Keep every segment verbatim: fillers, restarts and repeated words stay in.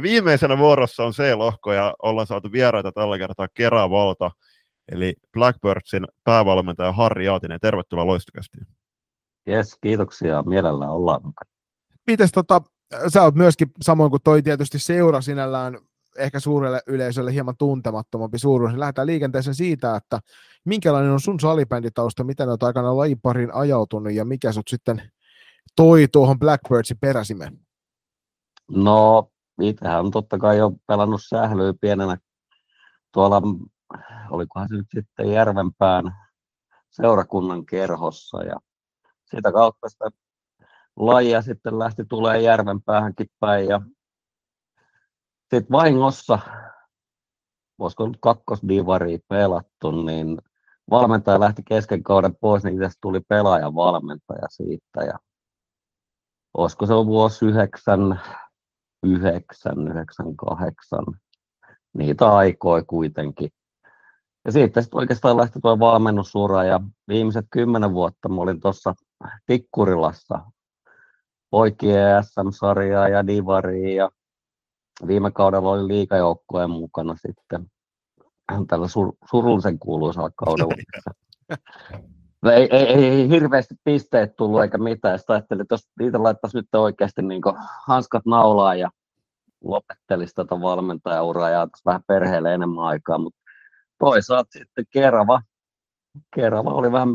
Ja viimeisenä vuorossa on C-lohko ja ollaan saatu vieraita tällä kertaa Keravalta, eli Blackbirdsin päävalmentaja Harri Jaotinen. Tervetuloa Loistokästiin. Jes, kiitoksia. Mielellään ollaan. Mites tota, sä oot myöskin, samoin kuin toi tietysti seura sinällään, ehkä suurelle yleisölle hieman tuntemattomampi suuruus. Lähdetään liikenteeseen siitä, että minkälainen on sun salibänditausta, miten olet aikana lajiparin ajautunut ja mikä sut sitten toi tuohon Blackbirdsin peräsimeen? No, itsehän on totta kai jo pelannut sählyä pienenä tuolla, olikohan se nyt sitten Järvenpään seurakunnan kerhossa ja sitä kautta sitä lajia sitten lähti tulee Järvenpäähänkin päin ja sitten vahingossa, olisiko nyt kakkosdivaria pelattu, niin valmentaja lähti kesken kauden pois, niin itse tuli pelaajan valmentaja siitä ja olisiko se vuosi yhdeksänkymmentäyhdeksän, yhdeksänkymmentäkahdeksan, niitä aikoi kuitenkin. Ja siitä sitten oikeastaan lähti tuo valmennusura ja viimeiset kymmenen vuotta mä olin tuossa Tikkurilassa Poiki-E S M-sarjaa ja divaria ja viime kaudella oli liigajoukkueen mukana sitten tällä sur, surullisen kuuluisalla kaudella. Ei, ei, ei hirveästi pisteet tullut eikä mitään. Sitä ajattelin, että jos niitä laittaisi nyt oikeasti niin hanskat naulaan ja lopettelisi tätä valmentajauraa ja antaisi vähän perheelle enemmän aikaa. Mut toisaalta sitten Kerava. Kerava oli vähän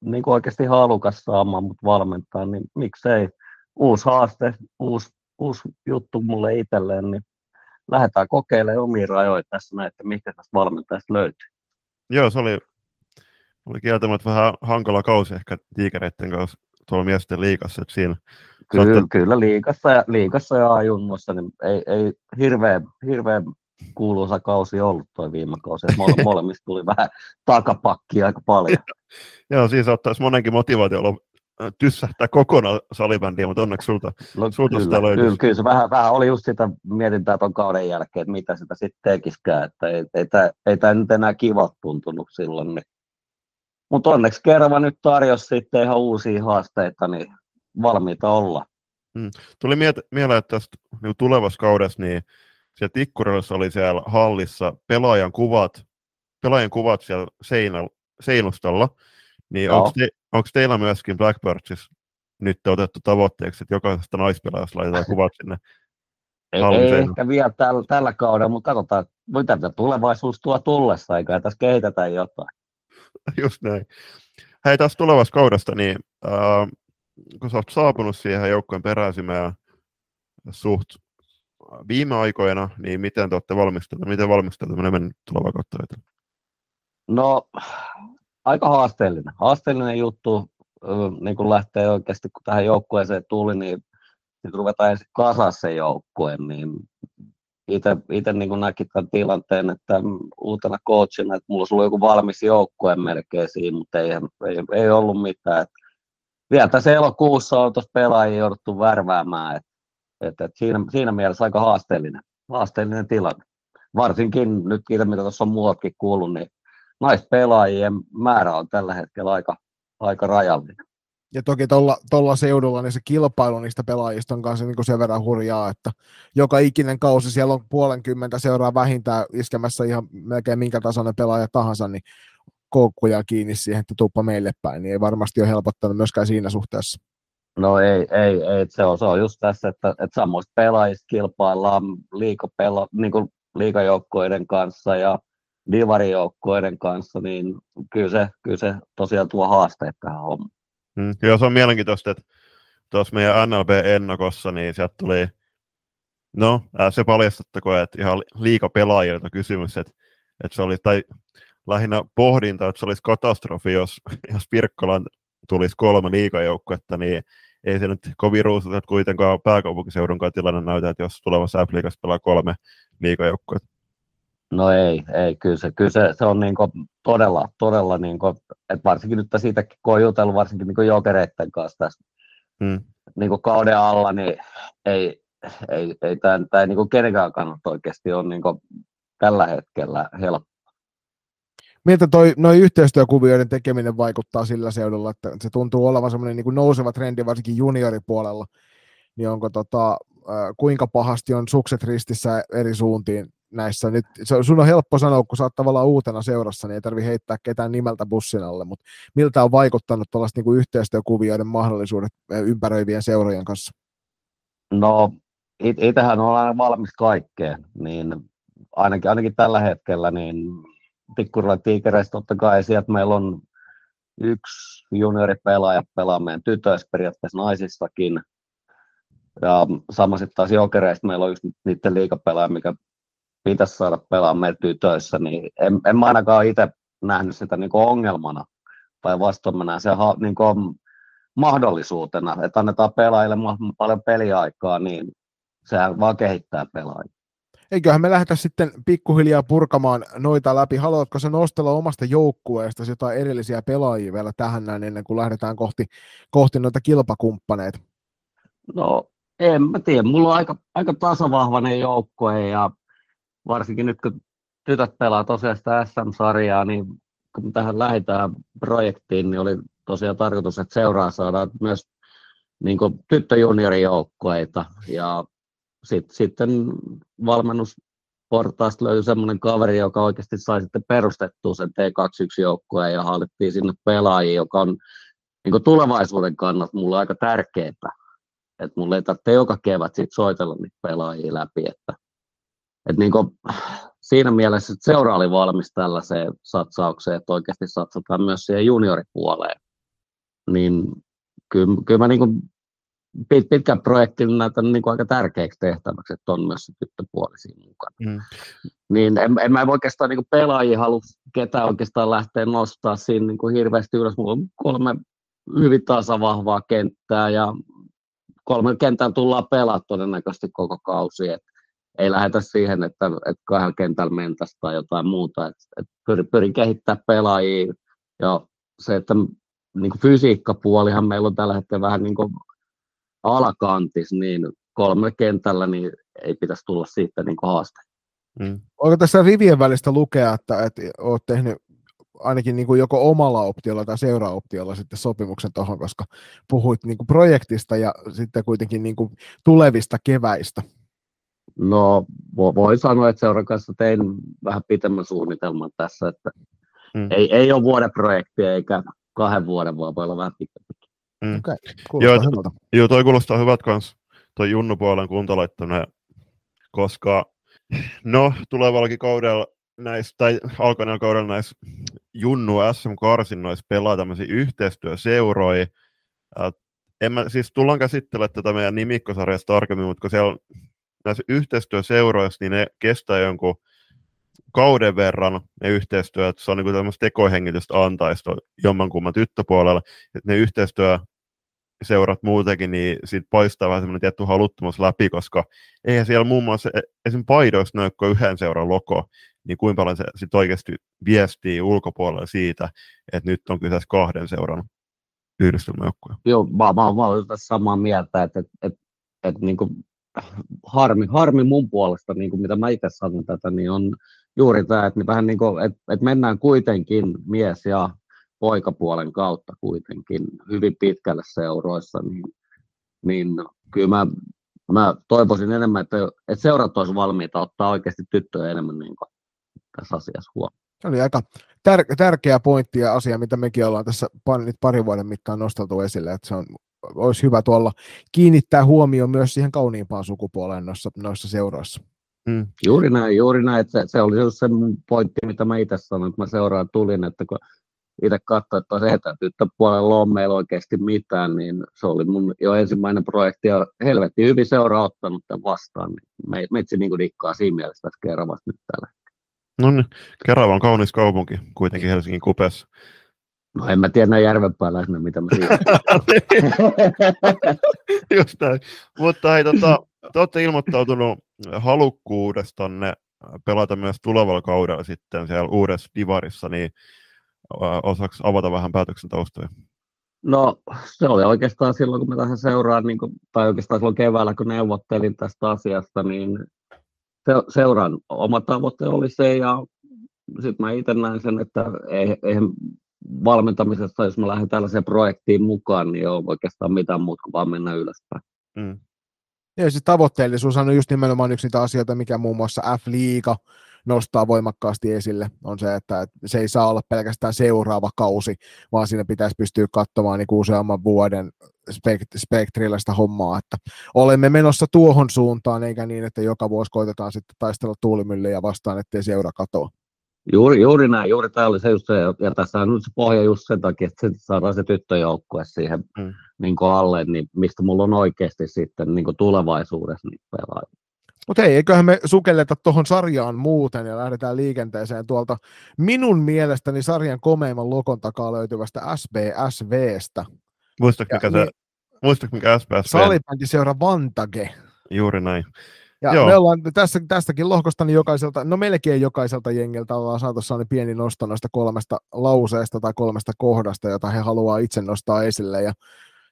niin oikeasti halukas saamaan mut valmentaa, niin miksei. Uusi haaste, uusi uusi juttu mulle itselleen, niin lähdetään kokeilemaan omia rajoja tässä näin, että mikä tässä valmentajasta löytyy. Joo, se oli, oli kieltämättä vähän hankala kausi ehkä tiikereiden kanssa tuolla miesten liigassa. Siinä kyllä, saatte... kyllä liigassa ja, liigassa ja A-junnossa, niin ei, ei hirveän, hirveän kuuluisa kausi ollut tuo viime kausi. Mole, molemmista tuli vähän takapakkia aika paljon. Joo, siis ottaisi monenkin motivaatiolla tyssähtää kokonaan salibändiä, mutta onneksi sulta, no, sulta kyllä, sitä löytyisi. Kyllä, kyllä se vähän, vähän oli just sitä mietintää tuon kauden jälkeen, että mitä sitä sitten tekisikään, että ei, ei, tää, ei tää nyt enää kivalta tuntunut silloin. Niin. Mutta onneksi Kerava nyt tarjosi sitten ihan uusia haasteita, niin valmiita olla. Hmm. Tuli miet- mieleen, että tästä niin tulevassa kaudessa, niin siellä Tikkurilassa oli siellä hallissa pelaajan kuvat, pelaajan kuvat siellä seinä, seinustalla, niin no. onko te... Onko teillä myöskin Blackbirdsissa nyt otettu tavoitteeksi, että jokaisesta naispelaajasta laitetaan kuvat sinne? Ei, ei ehkä vielä tällä, tällä kaudella, mutta katsotaan, mitä tulevaisuus tuo tullessa, eikä tässä kehitetään jotain. Just näin. Hei, tässä tulevasta kaudesta, niin äh, kun sä oot saapunut siihen joukkojen peräisimään suht viime aikoina, niin miten te olette valmistelleet, miten valmistelleet mennyt tulevaa kautta? No... Aika haasteellinen. Haasteellinen juttu, niin kun lähtee oikeasti, kun tähän joukkueeseen tuli, niin nyt ruvetaan ensin kasaan se joukkue. Niin itse niin näkin tämän tilanteen, että uutena coachina, että mulla olisi ollut joku valmis joukkue melkein siinä, mutta ei, ei, ei ollut mitään. Et vielä tässä elokuussa on tuossa pelaajia jouduttu värväämään. Et, et, et siinä, siinä mielessä aika haasteellinen, haasteellinen tilanne. Varsinkin nyt niitä, mitä tuossa on muutkin kuullut, niin naispelaajien määrä on tällä hetkellä aika, aika rajallinen. Ja toki tuolla seudulla niin se kilpailu niistä pelaajista on kanssa niin kuin sen verran hurjaa, että joka ikinen kausi siellä on puolenkymmentä seuraa vähintään iskemässä ihan melkein minkä tasoinen pelaaja tahansa, niin koukkuja kiinni siihen, että tuppa meille päin, niin ei varmasti ole helpottanut myöskään siinä suhteessa. No ei, ei, ei se, on, se on just tässä, että, että samoista pelaajista kilpaillaan liikapela, niin kuin liikajoukkoiden kanssa ja divarijoukkoiden kanssa, niin kyllä se, kyllä se tosiaan tuo haasteet tähän hommaan. Mm, kyllä se on mielenkiintoista, että tuossa meidän N L B-ennakossa, niin sieltä tuli, no se paljastattako, että ihan liikapelaajilta kysymys, että, että se oli, tai lähinnä pohdinta, että se olisi katastrofi, jos, jos Pirkkolan tulisi kolme liikajoukkuetta, niin ei se nyt kovin ruusuta, että kuitenkaan pääkaupunkiseudun tilanne näytä, että jos tulevassa F-liigassa pelaa kolme liikajoukkuetta. No ei, ei kyllä se, kyllä se, se on niinku todella, todella niinku, että varsinkin nyt siitäkin, kun on jutellut varsinkin niinku jokereiden kanssa tässä hmm. niinku kauden alla, niin ei, ei, ei tämä niinku kenenkään kannalta oikeasti ole niinku tällä hetkellä helppoa. Miltä toi, noi yhteistyökuvioiden tekeminen vaikuttaa sillä seudulla, että se tuntuu olevan semmoinen niinku nouseva trendi varsinkin junioripuolella, niin onko tota... kuinka pahasti on sukset ristissä eri suuntiin näissä. Nyt sun on helppo sanoa, kun sä oot tavallaan uutena seurassa, niin ei tarvitse heittää ketään nimeltä bussin alle, mutta miltä on vaikuttanut tuollaiset niin kuin yhteistyökuvioiden mahdollisuudet ympäröivien seurojen kanssa? No, it- itsehän on aina valmis kaikkeen, niin ainakin, ainakin tällä hetkellä, niin Tikkurilan Tiikereistä totta kai sieltä meillä on yksi junioripelaaja pelaa meidän tytöissä, periaatteessa naisistakin. Ja sama sitten taas Jokereista meillä on just niiden liigapelaaja, mikä pitäisi saada pelaa meidän tytöissä, niin en, en mä ainakaan itse nähnyt sitä niin kuin ongelmana tai vastoin mä näen sen niin kuin mahdollisuutena, että annetaan pelaajille paljon peliaikaa, niin sehän vaan kehittää pelaajia. Eiköhän me lähdetä sitten pikkuhiljaa purkamaan noita läpi. Haluatko sä nostella omasta joukkueesta jotain erillisiä pelaajia vielä tähän näin, ennen kuin lähdetään kohti, kohti noita kilpakumppaneita? No en mä tiedä, mulla on aika, aika tasavahvainen joukkue ja varsinkin nyt kun tytöt pelaa tosiaan sitä S M-sarjaa, niin kun tähän lähdetään projektiin, niin oli tosiaan tarkoitus, että seuraa saadaan myös niin kuin tyttöjuniorijoukkueita ja Sitten, sitten valmennusportaasta löytyi semmoinen kaveri, joka oikeasti sai sitten perustettua sen T kaksikymmentäyksi-joukkueen ja hallittiin sinne pelaajia, joka on niin tulevaisuuden kannalta mulle aika tärkeää. Että mulle ei tarvitse joka kevät sit soitella niitä pelaajia läpi. Että, et niin kuin, siinä mielessä seura oli valmis tällaiseen satsaukseen, että oikeasti satsataan myös siihen junioripuoleen. Niin kyllä, kyllä mä niin kuin pitkän projektin näytän niin kuin aika tärkeäksi tehtäväksi, että on myös tyttöpuoli siinä mukana. Mm. Niin en, en mä oikeastaan niin kuin pelaajia halua ketään oikeastaan lähteä nostaa siinä niin kuin hirveästi ylös. Mulla on kolme hyvin tasavahvaa kenttää ja kolmen kentän tullaan pelaa todennäköisesti koko kausi. Et ei lähdetä siihen, että, että kahden kentällä mentäisi tai jotain muuta. Et, et pyrin, pyrin kehittämään pelaajia ja se, että niin kuin fysiikkapuolihan meillä on tällä hetkellä vähän niin kuin alakantis, niin kolme kentällä niin ei pitäisi tulla siitä niin kuin haaste. Mm. Oliko tässä rivien välistä lukea, että, että olet tehnyt ainakin niin kuin joko omalla optiolla tai seuraoptiolla sitten sopimuksen tuohon, koska puhuit niin kuin projektista ja sitten kuitenkin niin kuin tulevista keväistä? No voi sanoa, että seuran kanssa tein vähän pitemmän suunnitelman tässä, että mm. ei, ei ole vuoden projektia eikä kahden vuoden, vaan voi olla vähän pitemmän. Mm. Okay. Joo, joo, toi kuulostaa hyvältä kans, toi junnupuolen kuntalaittaminen, koska no tulevallakin kaudella näissä, tai alkaneella kaudella näissä junnu S M-karsinnoissa pelaa tämmöisiä yhteistyöseuroja. Äh, en mä, siis tullaan käsittelemään tätä meidän nimikkosarjassa tarkemmin, mutta kun siellä näissä yhteistyöseuroissa, niin ne kestää jonkun kauden verran ne yhteistyöt, että se on niinku tämmöistä tekohengitystä antaista jommankumman tyttöpuolella, että ne yhteistyö seurat muutenkin, niin siitä paistaa vähän semmoinen tietty haluttomuus läpi, koska eihän siellä muun muassa esimerkiksi paidoissa näy kuin yhden seuran logo, niin kuinka paljon se sit oikeasti viestii ulkopuolella siitä, että nyt on kyseessä kahden seuran yhdistelmäjoukkue. Joo, mä, mä, mä olen tässä samaa mieltä, että, että, että, että niin kuin harmi, harmi mun puolesta, niin kuin mitä mä itse sanon tätä, niin on juuri tämä, että, vähän niin kuin, että, että mennään kuitenkin mies- ja poikapuolen kautta kuitenkin hyvin pitkälle seuroissa, niin, niin kyllä mä, mä toivoisin enemmän, että, että seurat olisi valmiita ottaa oikeasti tyttöjä enemmän niin kuin tässä asiassa huomioon. Se oli aika tär- tärkeä pointti ja asia, mitä mekin ollaan tässä nyt parin vuoden mittaan nosteltu esille, että se on, olisi hyvä tuolla kiinnittää huomioon myös siihen kauniimpaan sukupuoleen noissa, noissa seuroissa. Mm. Juuri näin, juuri näin. Se, se oli se pointti, mitä mä itse sanoin, että mä seuraan tulin, että kun itse katsoin, että se, että tyttöpuolella on meillä oikeasti mitään, niin se oli mun jo ensimmäinen projekti ja helvetin hyvin seuraa ottanut tämän vastaan. Niin meitsi niin kuin dikkaa siinä mielessä tässä Keravassa nyt tällä hetkellä. No niin, Kerava on kaunis kaupunki kuitenkin Helsingin kupeessa. No en mä tiedä näin järvenpääläisenä, mitä mä tiedän. Just näin. Mutta hei, tota, te olette ilmoittautunut halukkuudestanne pelata myös tulevalla kaudella sitten siellä uudessa divarissa, niin osaako avata vähän päätöksen taustoja? No se oli oikeastaan silloin, kun mä tähän seuraan, niin kun, tai oikeastaan silloin keväällä, kun neuvottelin tästä asiasta, niin seuran oma tavoite oli se, ja sitten mä itse näin sen, että eihän valmentamisessa, jos mä lähden tällaiseen projektiin mukaan, niin ei ole oikeastaan mitään muuta kuin vaan mennä ylöspäin. Mm. Ja siis tavoitteellisuus on just nimenomaan yksi niitä asioita, mikä muun muassa F-liiga nostaa voimakkaasti esille, on se, että se ei saa olla pelkästään seuraava kausi, vaan siinä pitäisi pystyä katsomaan niin kuin useamman vuoden spektrillä sitä hommaa, että olemme menossa tuohon suuntaan, eikä niin, että joka vuosi koitetaan sitten taistella tuulimyllyjä vastaan, ettei seura katoa. Juuri, juuri näin, juuri tämä oli se just se, ja tässä on nyt se pohja just sen takia, että saadaan se tyttöjoukkue siihen mm. niin kuin alle, niin mistä mulla on oikeasti sitten niin kuin tulevaisuudessa niin pelaajia. Mutta hei, eiköhän me sukelleta tuohon sarjaan muuten ja lähdetään liikenteeseen tuolta minun mielestäni sarjan komeimman lokon takaa löytyvästä S B S V:stä. Muistatko mikä, niin, mikä S B S V? Salipankkiseura Vantage. Juuri näin. Ja Joo. me ollaan tässä, tästäkin lohkosta, niin jokaiselta, no melkein jokaiselta jengeltä ollaan saatu sellainen pieni nosto noista kolmesta lauseesta tai kolmesta kohdasta, jota he haluaa itse nostaa esille. Ja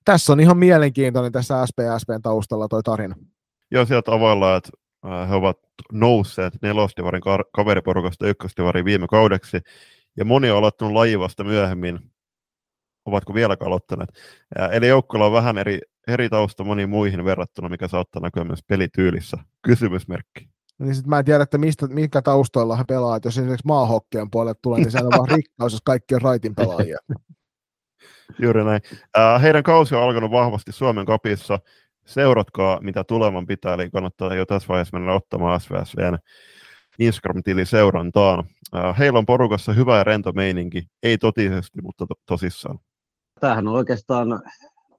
tässä on ihan mielenkiintoinen tässä S B S V:n taustalla toi tarina. Joo, sillä tavalla, että he ovat nousseet nelostivarin kaveriporukasta ykköstivariin viime kaudeksi, ja moni on aloittanut lajivasta myöhemmin, ovatko vieläkään aloittaneet. Eli joukkueella on vähän eri, eri tausta moniin muihin verrattuna, mikä saattaa näkyä myös pelityylissä. Kysymysmerkki. Niin sit mä en tiedä, että mistä, mitkä taustoilla he pelaa, että jos esimerkiksi maahokkeen puolelle tulee, niin sehän on vaan rikkaus, jos kaikki on raitin pelaajia. Juuri näin. Heidän kausi on alkanut vahvasti Suomen kapissa. Seuratkaa, mitä tuleman pitää, eli kannattaa jo tässä vaiheessa mennä ottamaan S V S V:n Instagram-tili seurantaan. Heillä on porukassa hyvä ja rento meininki, ei totisesti, mutta to- tosissaan. Tämähän on oikeastaan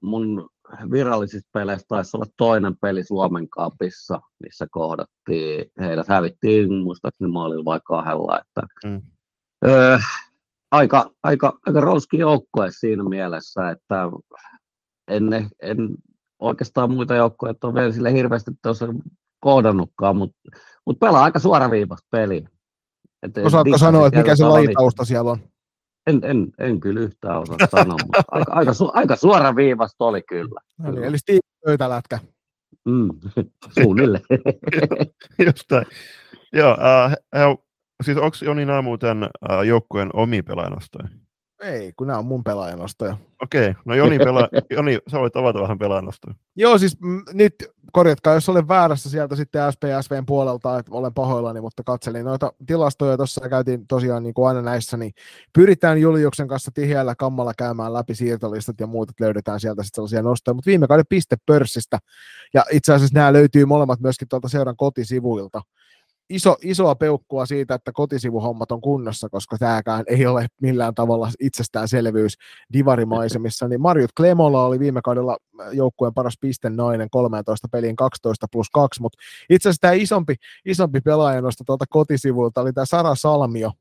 mun virallisista peleistä taisi olla toinen peli Suomen cupissa, missä kohdattiin. Heidät hävittiin, muistaakseni maalilla vai kahdella. Että, mm. öö, aika aika, aika rolski joukkue siinä mielessä, että en... en Oikeastaan muita joukkoja, että on vielä sille hirveästi tuossa kohdannutkaan, mutta mut pelaa aika suoraviivasta peliä. Osaatko sanoa, että mikä se lajitausta siellä on? En, en, en kyllä yhtään osaa sanoa, mutta aika, aika, su, aika suoraviivasta oli kyllä. No niin, eli Steve Pöytälätkä. Mm, suunnilleen. Jostain. Joo, äh, siis onko Joni nämä muuten äh, joukkojen omia pelaajanostoja? Ei, kun nämä on mun pelaajanostoja. Okei, no Joni, pela... Joni, sä voit avata vähän pelaajanostoja. Joo, siis m- nyt korjatkaa, jos olen väärässä sieltä sitten S P S V:n puolelta, että olen pahoillani, mutta katselin noita tilastoja tuossa ja käytiin tosiaan niin kuin aina näissä, niin pyritään Juliuksen kanssa tiheällä kammalla käymään läpi siirtolistat ja muut, että löydetään sieltä sitten sellaisia nostoja, mutta viime kauden pistepörssistä, ja itse asiassa nämä löytyy molemmat myöskin tuolta seuran kotisivuilta. Iso, isoa peukkua siitä, että kotisivuhommat on kunnossa, koska tämäkään ei ole millään tavalla itsestäänselvyys divarimaisemissa. Niin Marjut Klemola oli viime kaudella joukkueen paras pistennainen kolmetoista peliin kaksitoista plus kaksi, mutta itse asiassa tämä isompi, isompi pelaaja nosta tuolta kotisivulta oli tämä Sara Salmio.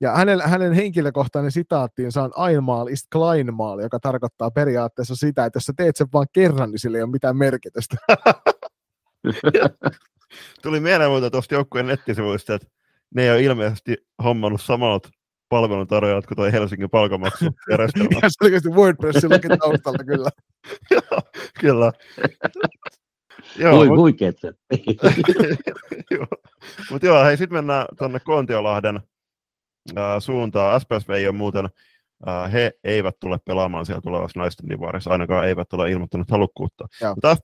Ja hänen, hänen henkilökohtainen sitaattiinsa on Einmal ist Kleinmal, joka tarkoittaa periaatteessa sitä, että jos sä teet sen vaan kerran, niin sillä ei ole mitään merkitystä. Tuli mieleen muuta tuosta joukkueen nettisivuista, että ne ei ole ilmeisesti hommannut samat palveluntarjoajat kuin toi Helsingin palkanmaksujärjestelmä. Ja se oikeasti WordPressillakin taustalta, kyllä. Joo, kyllä. Voi huikeet se. Mutta joo, hei, sitten mennään tuonne Kontiolahden suuntaan. S P S V ei ole muuten, he eivät tule pelaamaan siellä tulevassa naisten divarissa, ainakaan eivät ole ilmoittanut halukkuutta. Mutta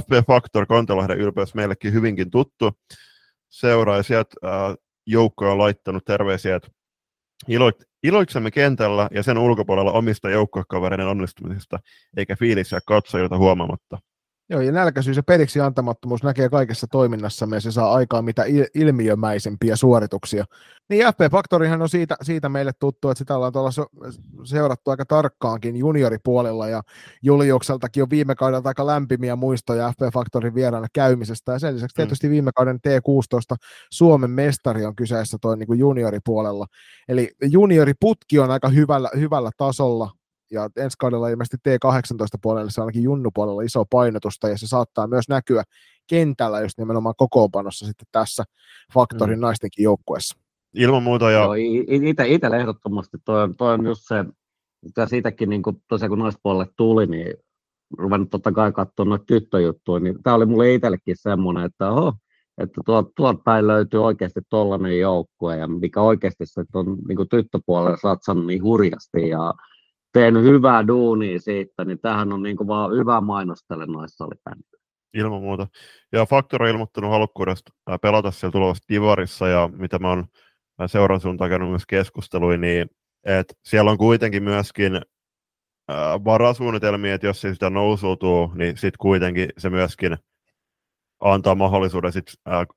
F P-Faktori Kontiolahden ylpeys meillekin hyvinkin tuttu. Seuraisijat joukkoja on laittanut terveisiä, että iloitsemme kentällä ja sen ulkopuolella omista joukkokavereiden onnistumisista, eikä fiilisiä katsojilta huomaamatta. Joo, ja nälkäisyys ja periksi antamattomuus näkee kaikessa toiminnassamme ja se saa aikaan mitä ilmiömäisempiä suorituksia. Niin F P-Faktorihan on siitä, siitä meille tuttu, että sitä ollaan tuolla seurattu aika tarkkaankin junioripuolella ja Juliukseltakin on viime kaudelta aika lämpimiä muistoja F P-Faktorin vieraana käymisestä ja sen lisäksi tietysti viime kauden T kuusitoista Suomen mestari on kyseessä toi niin kuin junioripuolella. Eli junioriputki on aika hyvällä, hyvällä tasolla. Ja ensi kaudella ilmeisesti T kahdeksantoista puolella, se on ainakin junnupuolella iso painotusta, ja se saattaa myös näkyä kentällä just nimenomaan kokoonpanossa sitten tässä Faktorin mm. naistenkin joukkueessa. Ilman muuta, ja... Itselle ehdottomasti, toi on, toi on just se, mitä siitäkin niin kun, tosiaan kun naispuolelle tuli, niin ruvennut totta kai katsomaan noita tyttöjuttuja, niin tämä oli mulle itsellekin semmoinen, että oho, että tuolta tuol päin löytyy oikeasti tollainen joukkue, ja mikä oikeasti se on niin tyttöpuolella satsannut niin hurjasti, ja tehnyt hyvää duunia siitä, niin tämähän on niin kuin vaan hyvä mainostele noissa salibändissä. Ilman muuta. Ja Faktori on ilmoittanut halukkuudesta pelata siellä tulevassa divarissa, ja mitä mä oon seuran suuntaan käynyt myös keskusteluja, niin että siellä on kuitenkin myöskin varasuunnitelmia, että jos ei sitä nousuutuu, niin sitten kuitenkin se myöskin antaa mahdollisuuden sit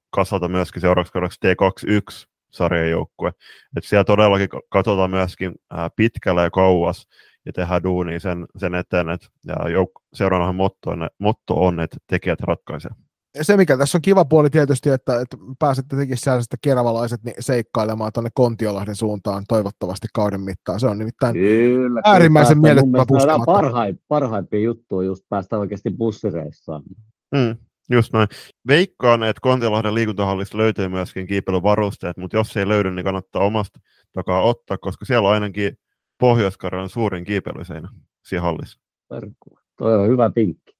kasata myöskin seuraavaksi kaudeksi T kaksikymmentäyksi-sarjan joukkue. Et siellä todellakin katsotaan myöskin pitkälle ja kauas ja tehdään duunia sen, sen eteen, että jouk- seuraavan motto, motto on, että tekijät ratkaisee. Se, mikä tässä on kiva puoli tietysti, että, että pääsette tekin säännöstä keravalaiset niin seikkailemaan tuonne Kontiolahden suuntaan toivottavasti kauden mittaan. Se on nimittäin kyllä, äärimmäisen mielettömän bussikautta. Parhaim, parhaimpia juttuja just päästä oikeasti bussireissaan. Mm, just näin. Veikkaan, että Kontiolahden liikuntahallista löytyy myöskin kiipeilyvarusteet, mutta jos ei löydy, niin kannattaa omasta takaa ottaa, koska siellä on ainakin Pohjois-Karjalan suurin kiipeilyseinä siellä hallissa. Perkua. Toi on hyvä pinkki.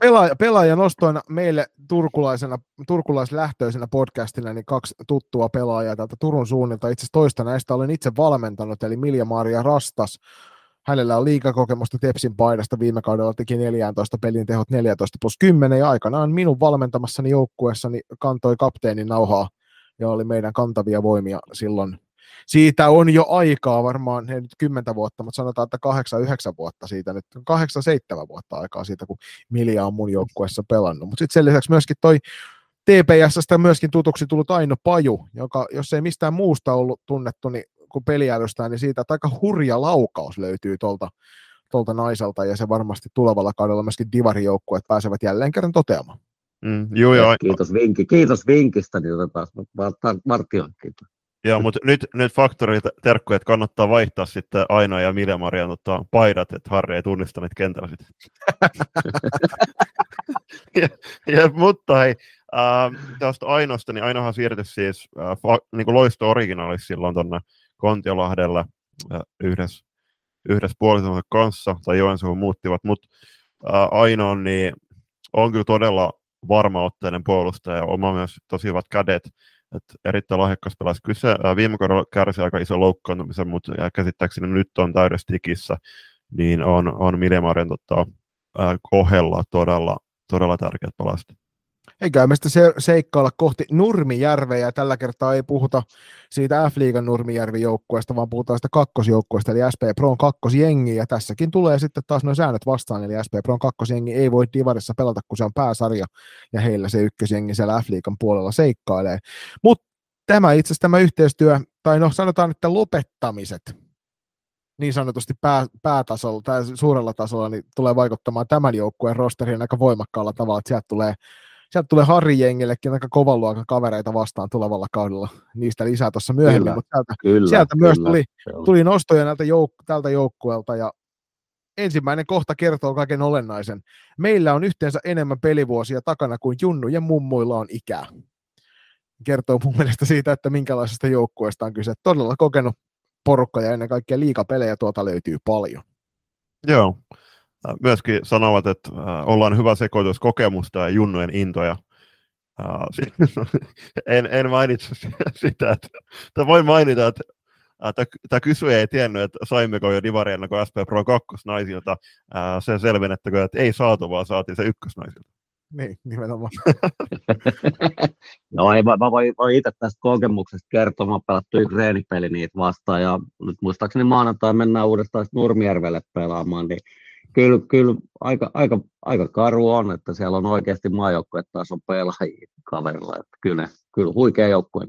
Pelaaja, pelaajan ostoina meille turkulaisena, turkulaislähtöisenä podcastina niin kaksi tuttua pelaajaa täältä Turun suunnilta. Itse asiassa toista näistä olen itse valmentanut, eli Milja-Maaria Rastas. Hänellä on liigakokemusta Tepsin paidasta. Viime kaudella teki neljätoista pelin tehot neljätoista plus kymmenen, ja aikanaan minun valmentamassani joukkueessani kantoi kapteenin nauhaa ja oli meidän kantavia voimia silloin. Siitä on jo aikaa varmaan, ei nyt kymmentä vuotta, mutta sanotaan, että kahdeksan, yhdeksän vuotta siitä nyt, kahdeksan, seitsemän vuotta aikaa siitä, kun Milja on mun joukkueessa pelannut. Mutta sitten sen lisäksi myöskin toi T P S:stä myöskin tutuksi tullut Aino Paju, joka jos ei mistään muusta ollut tunnettu niin kuin peliälystään, niin siitä aika hurja laukaus löytyy tuolta, tuolta naiselta, ja se varmasti tulevalla kaudella myöskin divarijoukkueet pääsevät jälleen kerran toteamaan. Mm, joo, joo. Kiitos, vinkki. Kiitos vinkistä, niin otetaan Martion kiitos. Joo, mutta nyt, nyt Faktori terkkuja, että kannattaa vaihtaa sitten Ainoa ja Milja-Marian ottaa paidat, että Harri ei tunnista niitä kentällä sitten. ja, ja, mutta hei, äh, tästä Ainosta, niin Ainohan siirtyi siis äh, fa, niin kuin loisto-originaaliksi silloin tuonne Kontiolahdella äh, yhdessä, yhdessä puolisensa kanssa, tai Joensuun muuttivat, mutta äh, Aino niin on kyllä todella varma otteinen puolustaja ja oma myös tosi hyvät kädet. Että erittäin lahjakkaas pelasi kyse. Viime kaudella kärsi aika iso loukkaantumisen, mutta käsittääkseni nyt on täydessä tikissä, niin on, on Milja-Marian tota, ohella todella, todella tärkeät palaset. Eikä meistä se, seikkailla kohti Nurmijärveä, ja tällä kertaa ei puhuta siitä F-liigan Nurmijärvi-joukkueesta, vaan puhutaan sitä kakkosjoukkueesta, eli S P Proon kakkosjengi, ja tässäkin tulee sitten taas nuo säännöt vastaan, eli S P Proon kakkosjengi ei voi divarissa pelata, kun se on pääsarja, ja heillä se ykkösjengi siellä F-liigan puolella seikkailee. Mutta tämä itse asiassa tämä yhteistyö, tai no sanotaan, että lopettamiset, niin sanotusti pää, päätasolla tai suurella tasolla, niin tulee vaikuttamaan tämän joukkueen rosterin aika voimakkaalla tavalla, että sieltä tulee Sieltä tulee Harri jengillekin aika kovan luokan kavereita vastaan tulevalla kaudella. Niistä lisää tuossa myöhemmin, kyllä, mutta täältä, kyllä, sieltä kyllä, myös tuli, tuli nostoja näiltä jouk- tältä joukkueelta. Ja ensimmäinen kohta kertoo kaiken olennaisen. Meillä on yhteensä enemmän pelivuosia takana kuin junnu ja mummuilla on ikää. Kertoo mun mielestä siitä, että minkälaisesta joukkueesta on kyse. Todella kokenut porukka ja ennen kaikkea liigapelejä tuolta löytyy paljon. Joo. Myöskin sanovat, että ollaan hyvä sekoitus kokemusta ja junnujen intoja. En, en mainitse sitä, että voin mainita, että tämä kysyjä ei tiennyt, että saimmeko jo divarien kuin S P Pro kakkosnaisilta. Se selvennettäkö, että ei saatu, vaan saatiin se ykkösnaisilta. Niin, nimenomaan. No ei, mä voin itse tästä kokemuksesta kertoa. Mä oon pelattu yksi reenipeli niitä vastaan, ja nyt muistaakseni maanantai mennään uudestaan Nurmijärvelle pelaamaan, niin Kyllä, kyllä aika, aika, aika karu on, että siellä on oikeasti maajoukkue, että taas on pelaajia kaverilla. Että kyllä, kyllä huikea joukkue.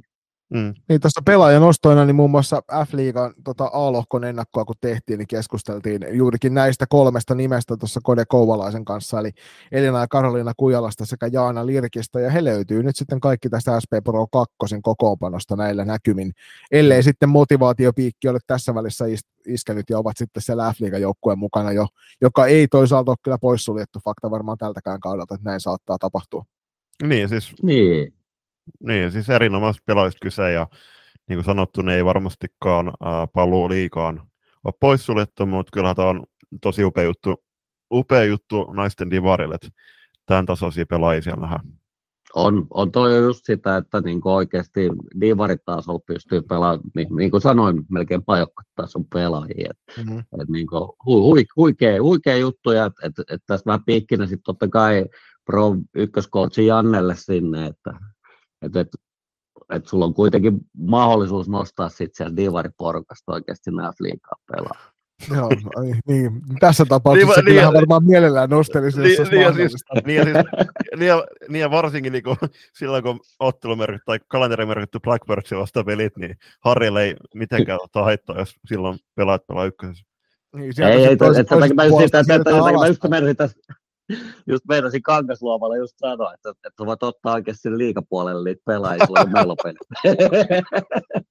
Mm. Niin tuossa pelaajan ostoina, niin muun muassa F-liigan tota, A-lohkon ennakkoa kun tehtiin, niin keskusteltiin juurikin näistä kolmesta nimestä tuossa Kode Kouvalaisen kanssa, eli Elina ja Karoliina Kujalasta sekä Jaana Lirkistä, ja he löytyy nyt sitten kaikki tästä S P Pro kakkosen kokoonpanosta näillä näkymin, ellei sitten motivaatiopiikki ole tässä välissä iskenyt ja ovat sitten siellä F-liigan joukkueen mukana jo, joka ei toisaalta ole kyllä poissuljettu fakta varmaan tältäkään kaudelta, että näin saattaa tapahtua. Niin siis... Niin. Niin, siis erinomaisesti pelaajista kyse, ja niin kuin sanottu, niin ei varmastikaan ää, paluu liikaan ole poissuljettu, mutta kyllähän tämä on tosi upea juttu, upea juttu naisten divarille, että tämän tasoisia pelaajia siellä nähdään. On, on toi just sitä, että niinku oikeasti diivarit tasolla pystyy pelaamaan, niin, niin kuin sanoin, melkein pajokkat tason pelaajia. Mm-hmm. Niinku, hu, hu, huikea, huikea juttuja, että et, et tässä vähän piikkinä sitten totta kai Pro ykköskoutsi Jannelle sinne, että et, et, et sulla on kuitenkin mahdollisuus nostaa sitten sieltä diivariporukasta oikeasti nämä liikaa pelaa. Joo, niin. Tässä tapauksessa niin, kyllähän niin, varmaan mielellään nostelisi, niin, jos niin, siis, niin, ja siis, niin, ja, niin ja varsinkin niin kuin, silloin, kun ottelumerkitty tai kalenterimerkitty Blackbirdsilla vasta pelit, niin Harrille ei mitenkään ottaa haittaa, jos silloin pelaat pelaa ykkösessä. Niin, ei, ei, just meinasin Kangasluomalla just sanoa, että, että ovat ottaa oikeasti liikapuolelle niitä pelaajia, kun meillä on peli.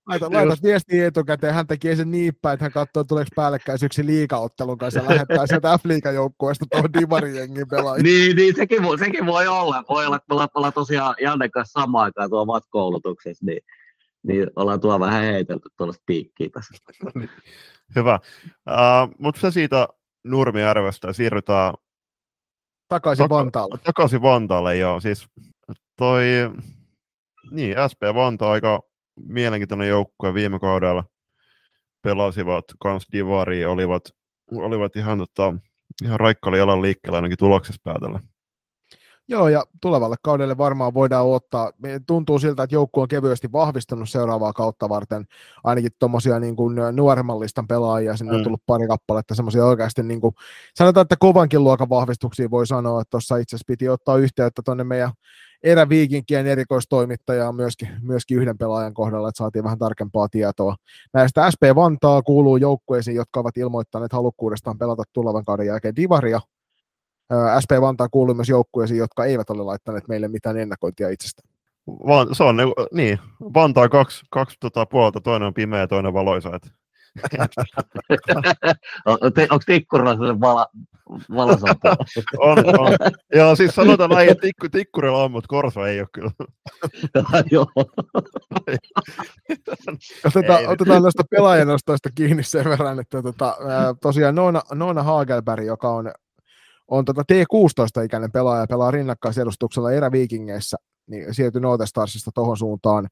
Laita, laita viestiä etukäteen, hän tekee sen niin päin, että hän katsoo tuleeko päällekkäisyyksi liigaottelun kanssa ja lähettää sieltä F-liigajoukkueesta tuohon Divari-jengin pelaajia. Niin, niin sekin, voi, sekin voi olla. Voi olla, että me ollaan tosiaan Janne kanssa samaan aikaan tuolla matkoulutuksessa, niin, niin ollaan tuolla vähän heitelty tuollaista piikkiä tässä. Hyvä. Uh, mutta se siitä Nurmijärvestä siirrytään Takaisin Taka, Vantaalle. Takaisin Vantaalle, joo. Siis toi, niin, S P Vantaa aika mielenkiintoinen joukkue viime kaudella. Pelasivat kans divaria, olivat, olivat ihan, tota, ihan raikkaalla jalan liikkeellä ainakin tuloksessa päätellä. Joo, ja tulevalle kaudelle varmaan voidaan ottaa. Tuntuu siltä, että joukkue on kevyesti vahvistunut seuraavaa kautta varten. Ainakin tuommoisia niin kuin nuoremman listan pelaajia, sinne mm. on tullut pari kappaletta, semmoisia oikeasti, niin kuin, sanotaan, että kovankin luokan vahvistuksia voi sanoa, että tuossa itse asiassa piti ottaa yhteyttä tuonne meidän eräviikinkien erikoistoimittajaa myöskin, myöskin yhden pelaajan kohdalla, että saatiin vähän tarkempaa tietoa. Näistä S P Vantaa kuuluu joukkueisiin, jotka ovat ilmoittaneet halukkuudestaan pelata tulevan kauden jälkeen divaria. S P Vantaa kuuluu myös joukkueisiin, jotka eivät ole laittaneet meille mitään ennakointia itsestään. Van, se on niin, Vantaa kaksi, kaksi tota, puolta, toinen on pimeä ja toinen valoisa. Onko Tikkurilla sellainen valoisa? On, on. Joo, siis sanotaan näin, että Tikkurilla on, mutta Korso ei ole kyllä. Joo. Otetaan, otetaan noista pelaajanostoista kiinni sen verran, että tota, tosiaan Noona, Noona Hagelberg, joka on on tota T kuusitoista-ikäinen pelaaja, pelaa rinnakkaisedustuksella eräviikingeissä, niin siirtyi North Starsista tohon suuntaan.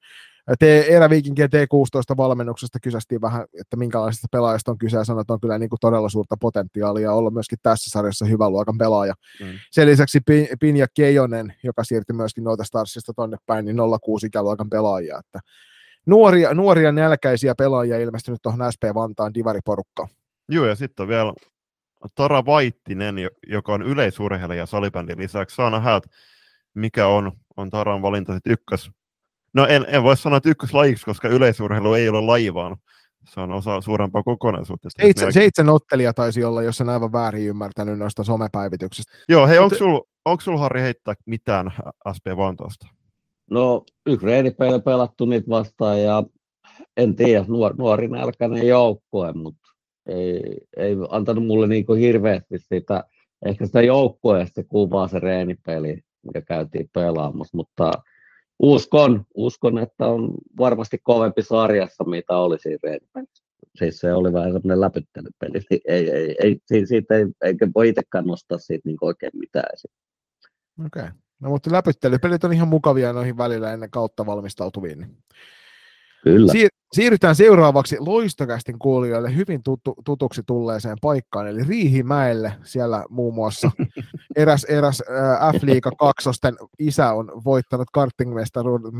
Eräviikinkien T kuusitoista-valmennuksesta kysästiin vähän, että minkälaisista pelaajista on kyse, ja sanotaan, että on kyllä niin kuin todella suurta potentiaalia olla myöskin tässä sarjassa hyvän luokan pelaaja. Mm. Sen lisäksi Pinja Keijonen, joka siirtyi myöskin North Starsista tonne päin, niin nolla kuusi-ikäluokan pelaajia. Että nuoria, nuoria nälkäisiä pelaajia ilmestynyt tuohon S P Vantaan divariporukkaan. Joo, ja sitten vielä Tara Vaittinen, joka on yleisurheilija salibändin lisäksi. Saana häät, mikä on, on Taran valinta sitten ykkös. No en, en voi sanoa, että ykköslajiksi, koska yleisurheilu ei ole laji, vaan se on osa suurempaa kokonaisuutta. Seitsemän, seitsemän ottelija taisi olla, jos en aivan väärin ymmärtänyt noista somepäivityksistä. Joo, hei, onko sulla sul, Harri heittää mitään S P Vantaasta? No yksi reenipeillä pelattu niitä vastaan ja en tiedä, nuor, nuori nälkäinen joukkue, mutta Ei, ei antanut mulle niinku hirveästi sitä, ehkä sitä joukkueesta kuvaa se reenipeli, mikä käytiin pelaamassa, mutta uskon, uskon, että on varmasti kovempi sarjassa, mitä oli siinä reenipelissä. Siis se oli vähän semmoinen läpyttelypeli, ei, ei, ei, siitä ei, eikä voi itsekään nostaa siitä niinku oikein mitään. Okei, okay. No mutta läpyttelypelit on ihan mukavia noihin välillä ennen kautta valmistautuviin. Kyllä. Siir- siirrytään seuraavaksi Loistokästin kuulijoille hyvin tuttu- tutuksi tulleeseen paikkaan, eli Riihimäelle. Siellä muun muassa eräs, eräs äh, F-liiga kaksosten isä on voittanut kartingmestaruuden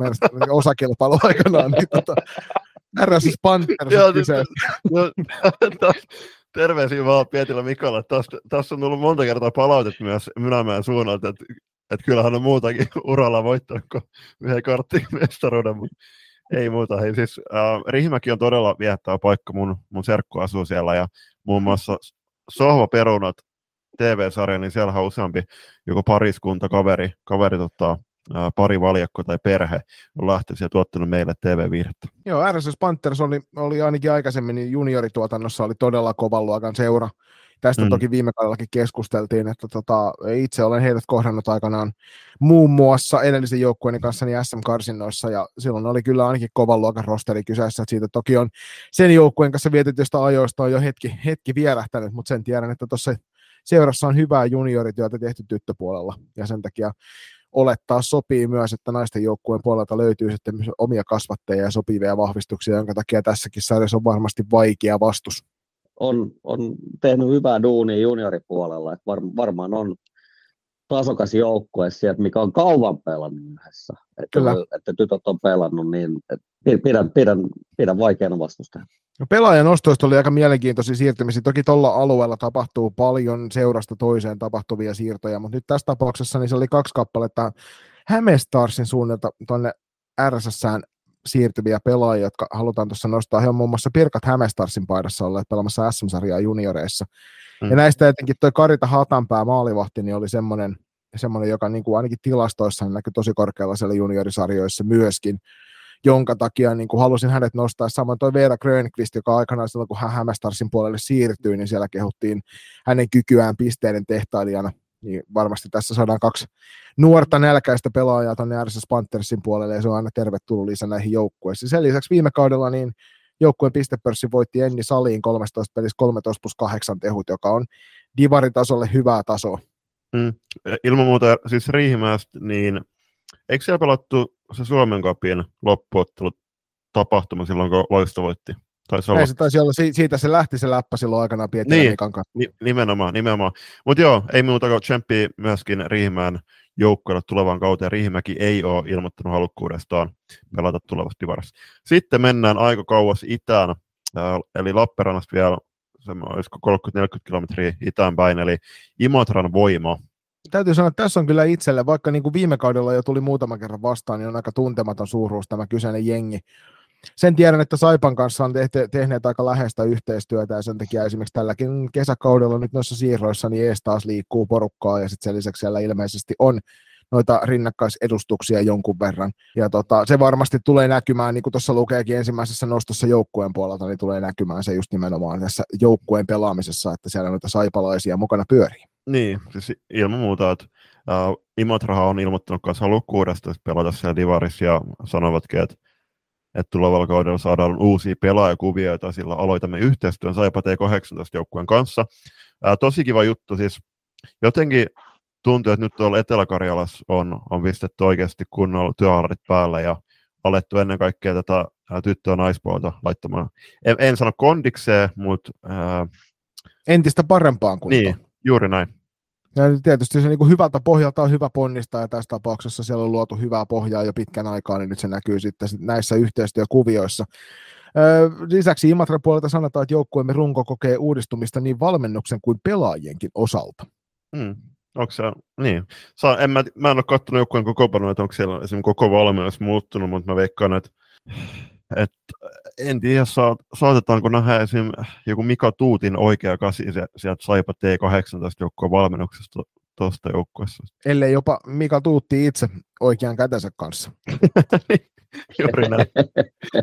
osakilpailun aikanaan. Niin, tota, R S S Panthers on kyseessä. Terveisiä vaan Pietilä Mikalle. Tässä on ollut monta kertaa palautet myös Mynämäen suunnalta, että et kyllähän on muutakin uralla voittanut kuin yhden kartingmestaruuden. Mutta ei muuta. Hei, siis, äh, Riihimäki on todella viehättävä paikka. Mun, mun serkku asuu siellä ja muun muassa Sohvaperunat T V-sarja, niin siellä on useampi joko pariskunta, kaveri, kaveri tota, äh, pari valjakko tai perhe on lähtenyt ja tuottanut meille T V-viihdettä. Joo, R S S Panthers oli, oli ainakin aikaisemmin niin juniorituotannossa oli todella kovan luokan seura. Tästä mm. toki viime kaudellakin keskusteltiin, että tota, itse olen heidät kohdannut aikanaan muun muassa edellisen joukkueeni kanssa niin S M-karsinnoissa, ja silloin oli kyllä ainakin kovan luokan rosteri kyseessä, että siitä toki on sen joukkueen kanssa vietetystä ajoista on jo hetki, hetki vierähtänyt, mutta sen tiedän, että tuossa seurassa on hyvää juniorityötä tehty tyttöpuolella, ja sen takia olettaa sopii myös, että naisten joukkueen puolelta löytyy sitten omia kasvattajia ja sopivia vahvistuksia, jonka takia tässäkin sarjassa on varmasti vaikea vastus. On, on tehnyt hyvää duunia junioripuolella, että var, varmaan on tasokas joukkue sieltä, mikä on kauan pelannut yhdessä. Että, että tytöt on pelannut, niin pidän, pidän, pidän vaikeana vastustajana. No, pelaajan ostoista oli aika mielenkiintoisia siirtymisiä. Toki tuolla alueella tapahtuu paljon seurasta toiseen tapahtuvia siirtoja, mutta nyt tässä tapauksessa niin se oli kaksi kappaletta Hämeen Starsin suunnilta tuonne RSSään siirtyviä pelaajia, jotka halutaan tuossa nostaa. He on muun muassa Pirkat Hämeen Starsin paidassa olleet pelaamassa äs äm-sarjaa junioreissa. Mm. Ja näistä etenkin tuo Karita Hatanpää maalivahti niin oli semmoinen, semmoinen joka niin kuin ainakin tilastoissa näkyi tosi korkealla siellä juniorisarjoissa myöskin, jonka takia niin kuin halusin hänet nostaa. Samoin toi Veera Grönqvist, joka aikanaan silloin, kun hän Hämeen Starsin puolelle siirtyi, niin siellä kehuttiin hänen kykyään pisteiden tehtailijana. Niin varmasti tässä saadaan kaksi nuorta nälkäistä pelaajaa tuonne R S S Panthersin puolelle, ja se on aina tervetullut lisä näihin joukkueisiin. Sen lisäksi viime kaudella niin joukkueen pistepörssi voitti Enni Saliin kolmetoista pelissä kolmetoista plus kahdeksan tehut, joka on divaritasolle hyvää tasoa. Mm. Ilman muuta siis Riihimäestä, niin eikö siellä pelattu se Suomen Cupin loppuottelut tapahtuma silloin, kun Loisto voitti? Taisi ei, se taisi olla. Siitä se lähti se läppä silloin aikanaan Pietiläni niin, kankaan. Nimenomaan, nimenomaan. Mutta joo, ei muuta kuin tsemppiä myöskin Riihimäen joukkoille tulevaan kauteen. Riihimäki ei ole ilmoittanut halukkuudestaan pelata tulevassa divarassa. Sitten mennään aika kauas itään, eli Lappeenrannasta vielä kolmekymmentä neljäkymmentä kilometriä itään päin, eli Imatran Voima. Täytyy sanoa, että tässä on kyllä itselle, vaikka niin kuin viime kaudella jo tuli muutaman kerran vastaan, niin on aika tuntematon suuruus tämä kyseinen jengi. Sen tiedän, että Saipan kanssa on tehty, tehneet aika läheistä yhteistyötä, ja sen takia esimerkiksi tälläkin kesäkaudella nyt noissa siirroissa niin ees taas liikkuu porukkaa, ja sitten sen lisäksi siellä ilmeisesti on noita rinnakkaisedustuksia jonkun verran. Ja tota, se varmasti tulee näkymään, niin kuin tuossa lukeekin ensimmäisessä nostossa joukkueen puolelta, niin tulee näkymään se just nimenomaan tässä joukkueen pelaamisessa, että siellä noita saipalaisia mukana pyörii. Niin, siis ilman muuta, että uh, Imatrahan on ilmoittanut kanssa halukkuudesta pelata siellä divarissa, ja sanoivatkin, että että tulevalla kaudella saadaan uusia pelaajakuvia, joita sillä aloitamme yhteistyön Saipa T kahdeksantoista-joukkueen kanssa. Ää, tosi kiva juttu, siis jotenkin tuntuu, että nyt tuolla Etelä-Karjalassa on, on pistetty oikeasti kunnolla työhallarit päällä ja alettu ennen kaikkea tätä ää, tyttöä naispuolta laittamaan. En, en sano kondikseen, mutta... Ää... Entistä parempaan kuntoon. Niin, juuri näin. Ja tietysti se niin kuin hyvältä pohjalta on hyvä ponnistaa, ja tässä tapauksessa siellä on luotu hyvää pohjaa jo pitkän aikaa, niin nyt se näkyy sitten näissä yhteistyökuvioissa. Öö, lisäksi Imatran puolelta sanotaan, että joukkueemme runko kokee uudistumista niin valmennuksen kuin pelaajienkin osalta. Mm. Onko se, niin. Saan, en, mä, mä en ole katsonut joukkueen koko paljon, että onko siellä esimerkiksi koko valmennus muuttunut, mutta mä veikkaan, että, että en tiedä, saatetaanko nähdä esimerkiksi joku Mika Tuutin oikea kasi sieltä Saipa T kahdeksantoista-joukkoon valmennuksesta tuosta joukkoissa. Ellei jopa Mika Tuutti itse oikean kätensä kanssa. Juuri näin.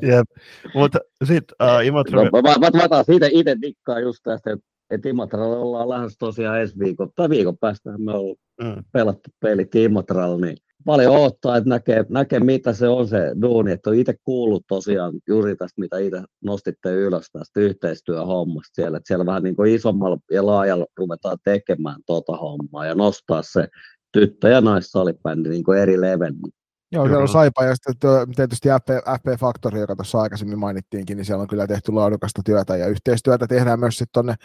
Jep. Mutta sitten uh, Imatra... No, mä, mä, mä taas itse, itse dikkaan just tästä, että et Imatralla ollaan lähes tosiaan ensi viikon, tai viikon päästähän me ollaan mm. pelattu pelit Imatralla, niin paljon odottaa, että näkee, näkee, mitä se on se duuni, että on itse kuullut tosiaan juuri tästä, mitä itse nostitte ylös tästä yhteistyöhommasta siellä, että siellä vähän niin kuin isommalla ja laajalla ruvetaan tekemään tuota hommaa ja nostaa se tyttö- ja naissalibändi niin kuin eri levelillä. Joo, siellä on Saipa ja sitten tietysti F P-Faktori, joka tuossa aikaisemmin mainittiinkin, niin siellä on kyllä tehty laadukasta työtä ja yhteistyötä tehdään myös sitten tuonne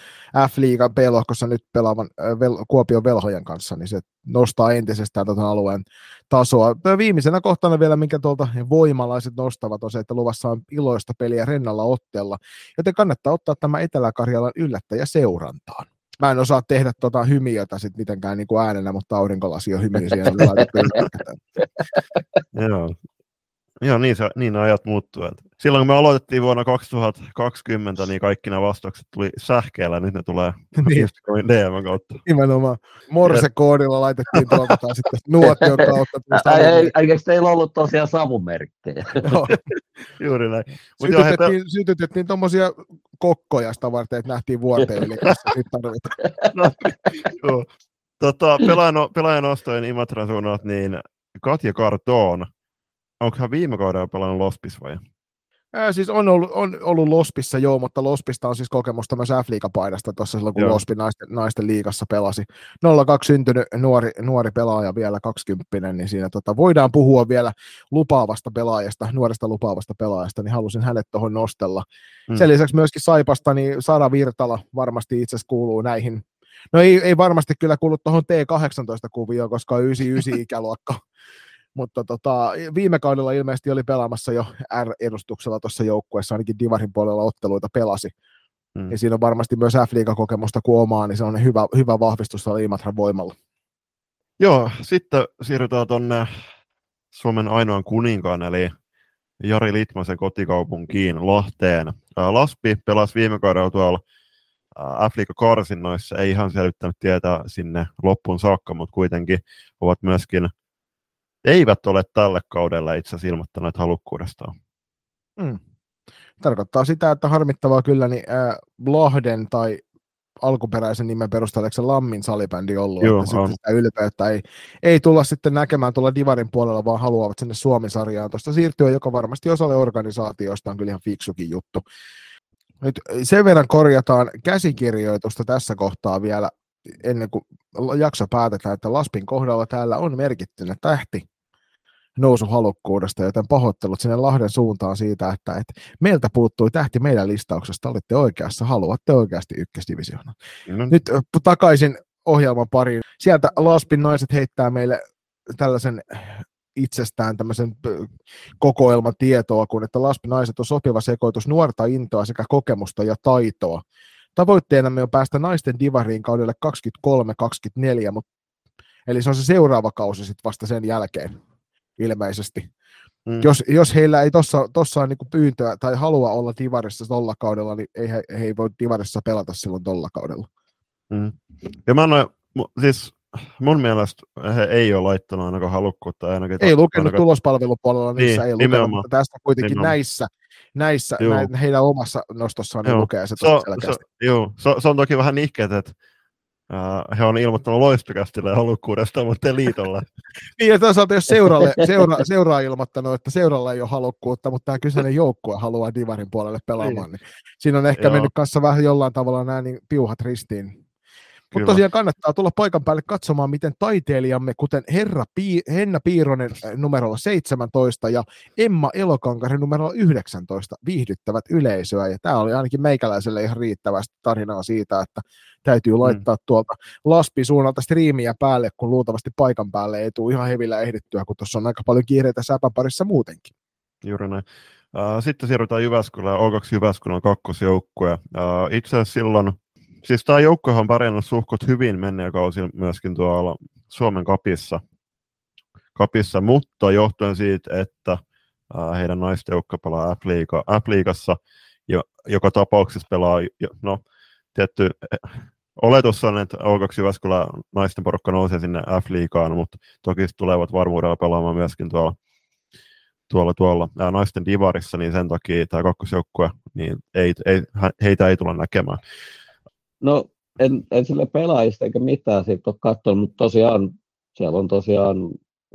F-liigan B-lohkossa nyt pelaavan vel, Kuopion velhojen kanssa, niin se nostaa entisestään tuon alueen tasoa. Viimeisenä kohtana vielä, minkä tuolta voimalaiset nostavat, on se, että luvassa on iloista peliä rennalla otteella, joten kannattaa ottaa tämä Etelä-Karjalan yllättäjä seurantaan. Mä en osaa tehdä tota hymiötä sit mitenkään niinku äänenä, mutta aurinkolasi on hymiö siellä. Joo. Joo, niin, se, niin ajat muuttuu. Silloin kun me aloitettiin vuonna kaksituhattakaksikymmentä, niin kaikki nämä vastaukset tuli sähkeellä, nyt ne tulee Instagramin D M kautta. Nimenomaan. Morse-koodilla laitettiin tuolta taas sitten nuotion kautta. Eikö teillä ollut tosiaan savumerkkejä? Joo, juuri näin. Sytytettiin tuommoisia kokkoja sitä varten, että nähtiin vuorteen, eli tässä nyt tarvitaan. Tota, pelaajan ostojen Imatran suunnat, niin Katja Kartoon. Onko hän viime kaudella pelannut Lospissa vai? Ää, siis on ollut, on ollut Lospissa, joo, mutta Lospista on siis kokemusta myös F-liigapaidasta tuossa silloin, kun joo. Lospi naisten, naisten liigassa pelasi. nolla kaksi syntynyt nuori, nuori pelaaja vielä, kaksikymmentä, niin siinä tota, voidaan puhua vielä lupaavasta pelaajasta, nuoresta lupaavasta pelaajasta, niin halusin hänet tuohon nostella. Mm. Sen lisäksi myöskin Saipasta, niin Sara Virtala varmasti itse asiassa kuuluu näihin. No ei, ei varmasti kyllä kuulu tuohon T kahdeksantoista-kuvioon, koska on yhdeksänkymmentäyhdeksän-ikäluokka. Mutta tota, viime kaudella ilmeisesti oli pelaamassa jo R-edustuksella tuossa joukkueessa, ainakin Divarin puolella otteluita pelasi. Mm. Ja siinä on varmasti myös F-liigakokemusta kuin omaa, niin se on hyvä, hyvä vahvistus tuolla Imatran Voimalla. Joo, sitten siirrytään tuonne Suomen ainoan kuninkaan, eli Jari Litmasen kotikaupunkiin, Lahteen. Laspi pelasi viime kaudella tuolla F-liigakarsinnoissa, ei ihan selvittänyt tietä sinne loppuun saakka, mutta kuitenkin ovat myöskin eivät ole tälle kaudella itse asiassa ilmoittaneet halukkuudestaan. Mm. Tarkoittaa sitä, että harmittavaa kyllä, niin äh, Lahden tai alkuperäisen nimen perusteella, eikö se Lammin salibändi ollut, Joo, että sitten sitä ylpeyttä ei, ei tulla sitten näkemään tuolla Divarin puolella, vaan haluavat sinne Suomi-sarjaan tuosta siirtyä, joka varmasti osalle organisaatioista on kyllä ihan fiksukin juttu. Nyt sen verran korjataan käsikirjoitusta tässä kohtaa vielä, ennen kuin jakso päätetään, että Laspin kohdalla täällä on merkittynä tähti nousuhalukkuudesta, joten pahoittelut sinne Lahden suuntaan siitä, että et meiltä puuttui tähti meidän listauksesta, olitte oikeassa, haluatte oikeasti ykkösdivisioona. Mm. Nyt takaisin ohjelman pariin. Sieltä Laspin naiset heittää meille tällaisen itsestään tämmöisen kokoelman tietoa, kun että Laspin naiset on sopiva sekoitus nuorta intoa sekä kokemusta ja taitoa. Tavoitteenamme on päästä naisten divariin kaudelle kaksikymmentäkolme kaksikymmentäneljä, mutta eli se on se seuraava kausi sitten vasta sen jälkeen ilmeisesti. Mm. Jos, jos heillä ei tuossa ole niinku pyyntöä tai halua olla divarissa tolla kaudella, niin ei he, he ei voi divarissa pelata silloin tolla kaudella. Mm. Ja mä annan, siis mun mielestä he ei ole laittanut ainakaan halukkuutta. Ainakaan ei lukenut ainakaan tulospalvelupuolella, niissä niin, ei lukenut, mutta tässä kuitenkin nimenomaan. näissä. Näissä, näin, heidän omassa nostossaan ne lukee se tosi selkeästi. Joo, se, se on toki vähän nihkeet, että uh, he on ilmoittanut Loistokästille halukkuudesta, mutta ei liitolla. Niin, ja toisaalta jos seuralle, seura, seura on ilmoittanut, että seuralla ei ole halukkuutta, mutta tämä kyseinen joukkue haluaa divarin puolelle pelaamaan, niin siinä on ehkä joo. mennyt kanssa vähän jollain tavalla nämä niin piuhat ristiin. Mutta tosiaan kannattaa tulla paikan päälle katsomaan, miten taiteilijamme, kuten Herra Pii, Henna Piironen numerolla seitsemäntoista ja Emma Elokankari numerolla yhdeksäntoista viihdyttävät yleisöä. Ja tämä oli ainakin meikäläiselle ihan riittävästi tarinaa siitä, että täytyy laittaa mm. tuolta Laspin suunnalta striimiä päälle, kun luultavasti paikan päälle ei tule ihan hevillä ehdittyä, kun tuossa on aika paljon kiireitä säpäparissa muutenkin. Juuri näin. Sitten siirrytään Jyväskylään, O kaksi Jyväskylän kakkosjoukkue. Itse asiassa silloin... Siis tämä joukkohan on pärjännyt suhkot hyvin menneen kausilla myöskin tuolla Suomen kapissa, kapissa mutta johtuen siitä, että heidän naistenjoukko pelaa F-liigassa, joka tapauksessa pelaa, no tietty oletus on, että O kaksi Jyväskylä naisten porukka nousee sinne F-liigaan, mutta toki tulevat varmuudella pelaamaan myöskin tuolla, tuolla, tuolla ää, naisten divarissa, niin sen takia tämä kakkosjoukkue, niin ei, ei, heitä ei tule näkemään. No en, en sille pelaajista eikä mitään siitä ole katsonut, mutta tosiaan siellä on tosiaan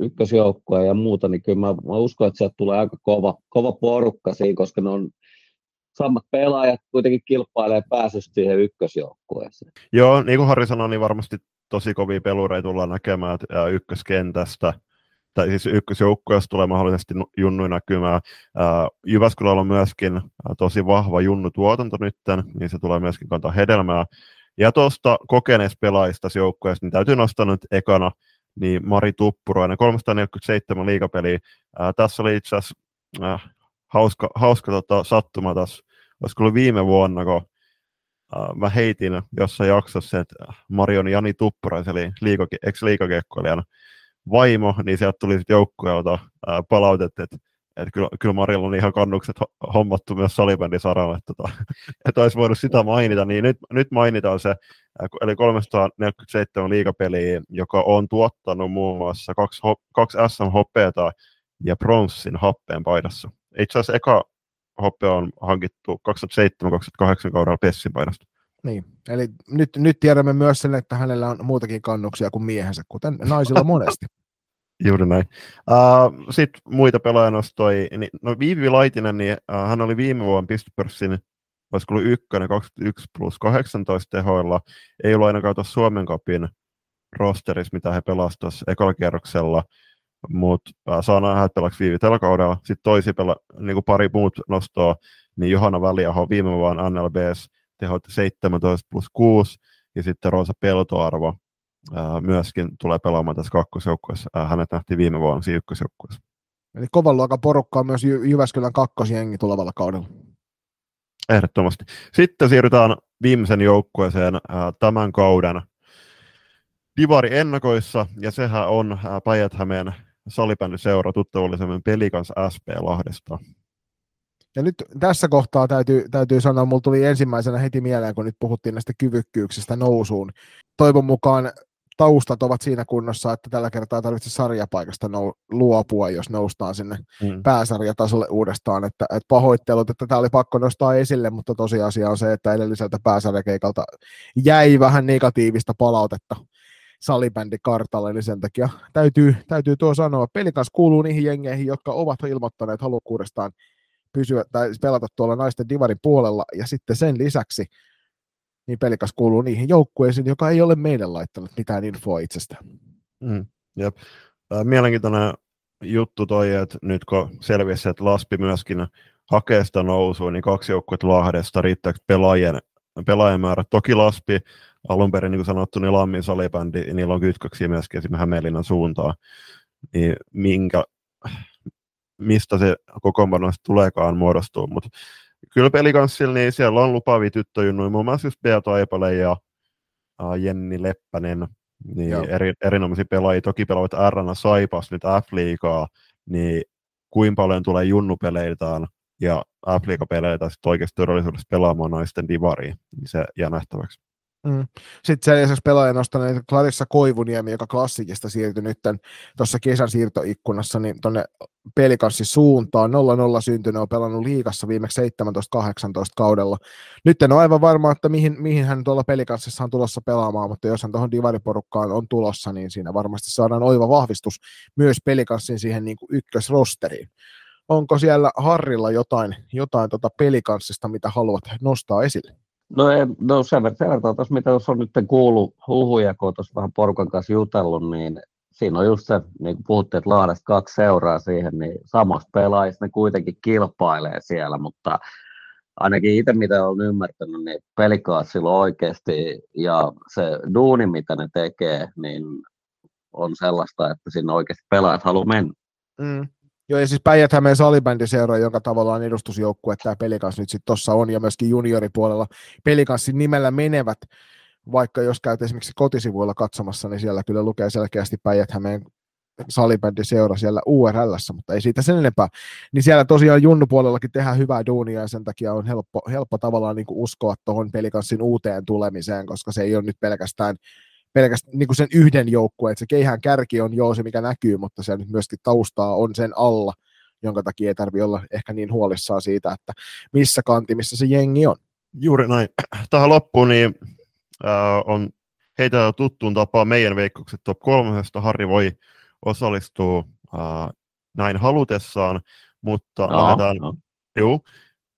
ykkösjoukkoja ja muuta, niin kyllä mä, mä uskon, että sieltä tulee aika kova, kova porukka siinä, koska ne on samat pelaajat kuitenkin kilpailee pääsystä siihen ykkösjoukkueeseen. Joo, niin kuin Harri sanoi, niin varmasti tosi kovia pelureita tullaan näkemään ykköskentästä, tai siis ykkösjoukkueessa tulee mahdollisesti junnu näkymään. Jyväskylällä on myöskin tosi vahva junnutuotanto nytten, niin se tulee myöskin kantaa hedelmää. Ja tuosta kokeneista pelaajista tässä joukkueessa, niin täytyy nostaa nyt ekana niin Mari Tuppurainen, kolmesataaneljäkymmentäseitsemän liigapeliä. Ää, tässä oli itse asiassa ää, hauska, hauska tota, sattuma tässä. Olisiko ollut viime vuonna, kun ää, mä heitin jossain jaksossa, että Mari on Jani Tuppurainen, eli ex-liigakiekkoilijana vaimo, niin sieltä tuli sitten joukkueelta palautetta, että et kyllä, kyllä Marilla on ihan kannukset hommattu myös salibändisaralle, tota, että olisi voinut sitä mainita, niin nyt, nyt mainitaan se, eli kolmesataaneljäkymmentäseitsemän liigapeliä, joka on tuottanut muun muassa kaksi, kaksi S M-hoppeata ja pronssin happeen paidassa. Itse asiassa eka hoppe on hankittu kaksituhattaseitsemän kaksituhattakahdeksan kaudella Pessin paidasta. Niin, eli nyt, nyt tiedämme myös sen, että hänellä on muutakin kannuksia kuin miehensä, kuten naisilla monesti. Juuri näin. Uh, Sitten muita pelaajanostoja. No Viivi Laitinen, niin uh, hän oli viime vuonna Pistopörssin, olisiko ollut ykkönen, kaksikymmentäyksi plus kahdeksantoista tehoilla. Ei ollut ainakaan tuossa Suomen Cupin rosterissa, mitä he pelasivat tuossa ekalla kierroksella, mutta uh, saa nähdä, että pelaksi Viivi tällä kaudella. Sitten toisi pela- niin kuin pari muut nostoa, niin Johanna Väliaho viime vuonna N L B:ssä tehoit seitsemäntoista plus kuusi, ja sitten Roosa Peltoarvo myöskin tulee pelaamaan tässä kakkosjoukkueessa. Hänet nähtiin viime vuonna siinä ykkösjoukkueessa. Eli kovan luokan porukkaa myös Jy- Jyväskylän kakkosjengi tulevalla kaudella. Ehdottomasti. Sitten siirrytään viimeisen joukkueeseen tämän kauden divari ennakoissa, ja sehän on Päijät-Hämeen salibändiseura, tuttavallisemmin Pelikans S P Lahdesta. Ja nyt tässä kohtaa täytyy, täytyy sanoa, mulla tuli ensimmäisenä heti mieleen, kun nyt puhuttiin näistä kyvykkyyksistä nousuun. Toivon mukaan taustat ovat siinä kunnossa, että tällä kertaa tarvitsee sarjapaikasta nou- luopua, jos noustaan sinne mm. pääsarjatasolle uudestaan. Että, että pahoittelut, että tämä oli pakko nostaa esille, mutta tosiasia on se, että edelliseltä pääsarjakeikalta jäi vähän negatiivista palautetta salibändikartalle, eli sen takia täytyy, täytyy tuo sanoa. Pelikans kuuluu niihin jengeihin, jotka ovat ilmoittaneet halukkuudestaan pysyä tai pelata tuolla naisten divarin puolella, ja sitten sen lisäksi niin Pelikas kuuluu niihin joukkueisiin, joka ei ole meidän laittanut mitään infoa itsestään. Mm, jep. Mielenkiintoinen juttu toi, että nyt kun selvisi, että L A S P myöskin hakee sitä nousua, niin kaksi joukkuetta Lahdesta, riittääkö pelaajien, pelaajien määrä? Toki L A S P, alun perin niin kuin sanottu, niin Lammin salibändi, niillä on kytköksiä myöskin esimerkiksi Hämeenlinnan suuntaan, niin minkä... mistä se kokoonpanoista tuleekaan muodostuu, mutta kyllä Pelikanssilla niin siellä on lupaavia tyttöjunnuja, muun muassa just Bea Taipale ja äh, Jenni Leppänen, niin eri, erinomaisia pelaajia, toki pelaavat R:nä Saipas nyt F-liigaa, niin kuinka paljon tulee junnupeleiltään ja F-liigapeleiltään sitten oikeasti todellisuudessa pelaamaan naisten divariin, niin se jää nähtäväksi. Mm. Sitten sen lisäksi pelaajan nostaneet Clarissa Koivuniemi, joka Klassikista siirtyi nyt tuossa kesän siirtoikkunassa niin tuonne Pelikanssin suuntaan. nolla nolla syntynyt on pelannut liigassa viimeksi seitsemäntoista kahdeksantoista kaudella. Nyt en ole aivan varma, että mihin, mihin hän tuolla Pelikanssissa on tulossa pelaamaan, mutta jos hän tuohon divariporukkaan on tulossa, niin siinä varmasti saadaan oiva vahvistus myös Pelikanssin siihen niin kuin ykkösrosteriin. Onko siellä Harrilla jotain, jotain tuota Pelikanssista, mitä haluat nostaa esille? No, ei, no sen verran tuossa, mitä tuossa on nyt kuullut huhuja, kun tuossa vähän porukan kanssa jutellut, niin siinä on just se, niin kuin puhuttiin, että Lahdessa kaksi seuraa siihen, niin samasta pelaajista ne kuitenkin kilpailee siellä, mutta ainakin itse mitä olen ymmärtänyt, niin Pelikaa silloin oikeasti ja se duuni, mitä ne tekee, niin on sellaista, että siinä oikeasti pelaajat haluaa mennä. Mm. Joo, ja siis Päijät-Hämeen salibändiseura, jonka tavallaan edustusjoukkue tämä Pelikans nyt sitten tuossa on, ja myöskin junioripuolella Pelikanssin nimellä menevät, vaikka jos käyt esimerkiksi kotisivuilla katsomassa, niin siellä kyllä lukee selkeästi Päijät-Hämeen salibändiseura siellä U R L:ssä, mutta ei siitä sen enempää. Niin siellä tosiaan junnupuolellakin tehdään hyvää duunia, ja sen takia on helppo, helppo tavallaan niin kuin uskoa tuohon Pelikanssin uuteen tulemiseen, koska se ei ole nyt pelkästään pelkästään niin kuin sen yhden joukkueen, että se keihän kärki on joo se, mikä näkyy, mutta se nyt myöskin taustaa on sen alla, jonka takia ei tarvitse olla ehkä niin huolissaan siitä, että missä kantimissa se jengi on. Juuri näin. Tähän loppuun niin, äh, on heitä tuttuun tapaan meidän veikkaukset top kolmesta. Harri voi osallistua äh, näin halutessaan, mutta no, annetaan... No. Juu.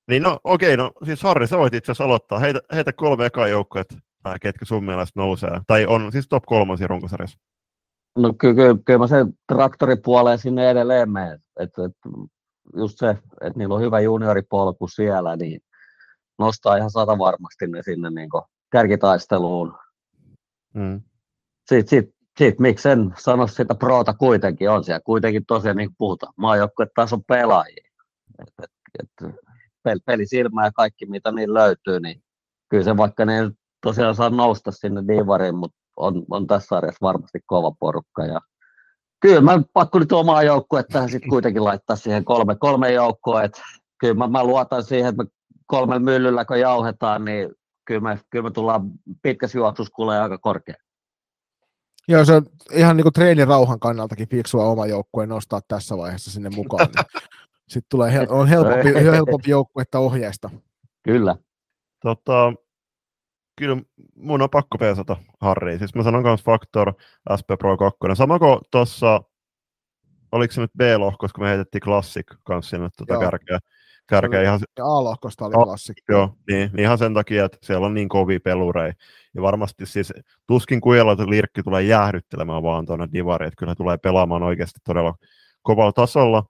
Niin no okei, okay, no siis Harri, sä voit itse asiassa aloittaa. Heitä, heitä kolme ekaa joukkuetta. Tai ketkä sun mielestä nousee? Tai on siis top kolmosia runkosarjassa? No kyllä, kyllä, kyllä mä sen traktoripuoleen sinne edelleen menen. Että et, just se, että niillä on hyvä junioripolku siellä, niin nostaa ihan sata varmasti ne sinne niin kuin kärkitaisteluun. Mm. Sitten sit, sit, miksi en sano sitä proota kuitenkin on siellä. Kuitenkin tosiaan niin kuin puhutaan, maajoukkuetason pelaajia. Et, et, et, pel, pelisilmä ja kaikki mitä niin löytyy, niin kyllä se vaikka ne tosiaan saa nousta sinne divariin, mutta on, on tässä sarjassa varmasti kova porukka. Ja kyllä mä pakko nyt omaa joukkuetta tähän sitten kuitenkin laittaa siihen kolme, kolme joukkoa. Et kyllä mä, mä luotan siihen, että me kolme myllyllä kun jauhetaan, niin kyllä me, kyllä me tullaan pitkässä juoksussa kuulee aika korkea. Joo, se on ihan niin kuin treenirauhan kannaltakin fiksua oma joukkue nostaa tässä vaiheessa sinne mukaan. Sitten tulee hel- on helpompi, helpompi joukkuetta ohjeista. Kyllä. Tota... Kyllä mun on pakko peesata Harriin. Siis mä sanon myös Faktor S P Pro kaksi. Sama kuin tuossa oliko se nyt B-lohkossa, kun me heitettiin Classic kanssa sinne tuota kärkeä. Kärkeä ihan... A-lohkosta oli Classic. Joo, niin, ihan sen takia, että siellä on niin kovia pelureja. Ja varmasti siis tuskin Kujalta Lirkki tulee jäähdyttelemään vaan tuonne divariin, että kyllä tulee pelaamaan oikeasti todella kovalla tasolla.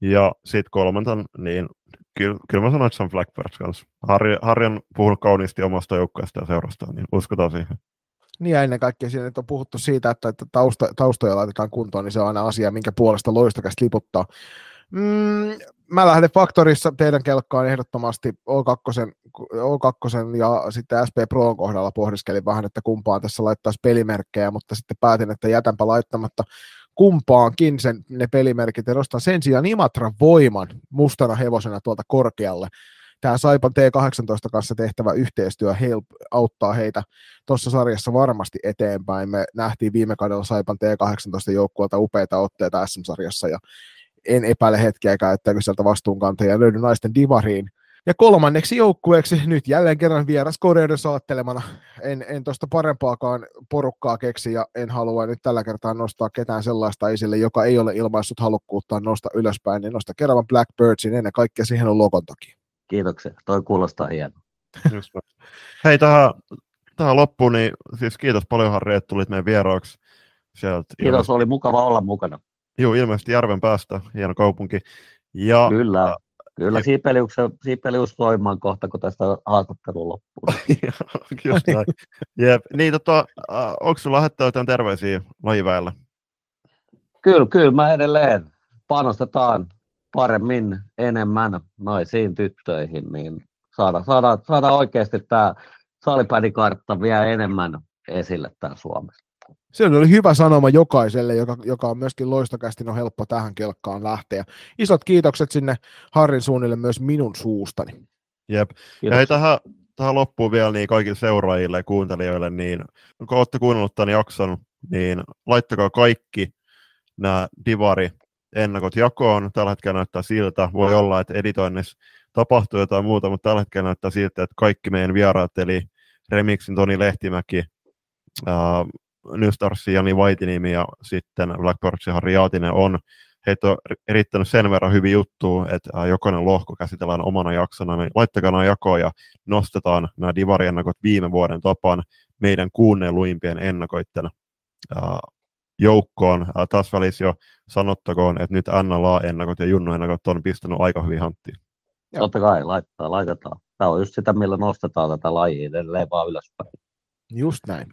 Ja sitten kolmantan, niin kyllä, kyllä mä sanoin, että se on Blackbirds kanssa. Harri, Harri on puhunut kauniisti omasta joukkueesta ja seurastaan, niin uskotaan siihen. Niin ja ennen kaikkea siinä on puhuttu siitä, että, että tausta, taustoja laitetaan kuntoon, niin se on aina asia, minkä puolesta loistokästä liputtaa. Mm, mä lähden Faktorissa teidän kelkkaan ehdottomasti O kaksi ja sitten S P Proon kohdalla pohdiskelin vähän, että kumpaan tässä laittaisi pelimerkkejä, mutta sitten päätin, että jätänpä laittamatta kumpaankin sen, ne pelimerkit ja nostan sen sijaan Imatran Voiman mustana hevosena tuolta korkealle. Tämä Saipan T kahdeksantoista kanssa tehtävä yhteistyö help, auttaa heitä tuossa sarjassa varmasti eteenpäin. Me nähtiin viime kaudella Saipan T kahdeksantoista-joukkueelta upeita otteita S M-sarjassa ja en epäile hetkeäkään, että sieltä vastuunkantajia löydy naisten divariin. Ja kolmanneksi joukkueeksi nyt jälleen kerran vieras koreuden saattelemana. En, en tuosta parempaakaan porukkaa keksi ja en halua nyt tällä kertaa nostaa ketään sellaista esille, joka ei ole ilmaissut halukkuuttaan nosta ylöspäin. Niin nosta Keravan Blackbirdsin ennen kaikkea siihen on logon takia. Kiitoksia. Toi kuulostaa hienoa. Hei, tähän, tähän loppuun, niin siis kiitos paljon Harri, että tulit meidän vieraaksi. Sieltä kiitos, ilmeisesti... oli mukava olla mukana. Joo, ilmeisesti Järvenpäästä, hieno kaupunki. Ja... Kyllä. Kyllä siipelius soimaan kohta, kun tästä haastattelun loppuun. Just näin. Jep. Niin, tota, onko sinulla lähettää jotain terveisiä lajiväellä? Kyllä, kyllä. Mä edelleen panostetaan paremmin enemmän naisiin tyttöihin, niin saadaan saada, saada oikeasti tämä salipädikartta vielä enemmän esille täällä Suomessa. Se oli hyvä sanoma jokaiselle, joka, joka on myöskin loistokästi, on helppo tähän kelkkaan lähteä. Isot kiitokset sinne Harrin suunnille myös minun suustani. Jep. Ja hei, tähän, tähän loppuun vielä niin kaikille seuraajille ja kuuntelijoille, niin kun olette kuunnellut tämän jakson, niin laittakaa kaikki nämä divari-ennakot jakoon. Tällä hetkellä näyttää siltä, voi olla, että editoinnissa tapahtuu jotain muuta, mutta tällä hetkellä näyttää siltä, että kaikki meidän vieraat, eli Remixin Toni Lehtimäki, ää, New Starsin Jani Vaitiniemi ja sitten Blackbirdsin Harri Jaotinen on. Heitä on erittänyt sen verran hyvin juttuun, että jokainen lohko käsitellään omana jaksona. Me laittakaa nämä jakoon ja nostetaan nämä divariennakot viime vuoden tapaan meidän kuunnelluimpien ennakoitten joukkoon. Tässä välissä jo sanottakoon, että nyt N L A-ennakot ja Junnu-ennakot on pistänyt aika hyvin hanttiin. Totta kai, laittaa, laitetaan. Tämä on just sitä, millä nostetaan tätä lajia edelleen vaan ylöspäin. Just näin.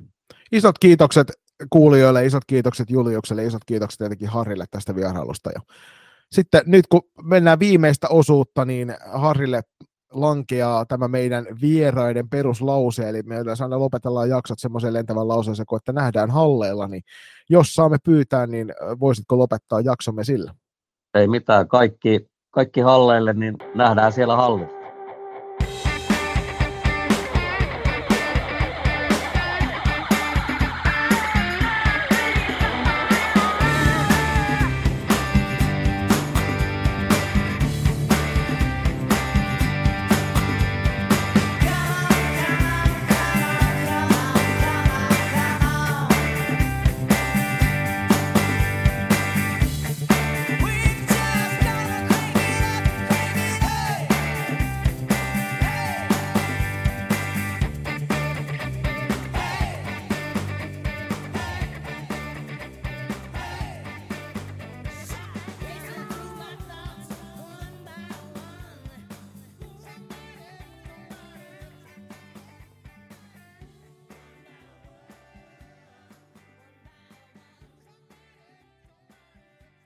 Isot kiitokset kuulijoille, isot kiitokset Juliukselle, isot kiitokset tietenkin Harrille tästä vierailusta. Ja sitten nyt kun mennään viimeistä osuutta, niin Harrille lankeaa tämä meidän vieraiden peruslause, eli me yleensä aina lopetellaan jaksot semmoisen lentävän lauseeseen, kun että nähdään halleilla, niin jos saamme pyytää, niin voisitko lopettaa jaksomme sillä? Ei mitään, kaikki, kaikki halleille, niin nähdään siellä hallilla.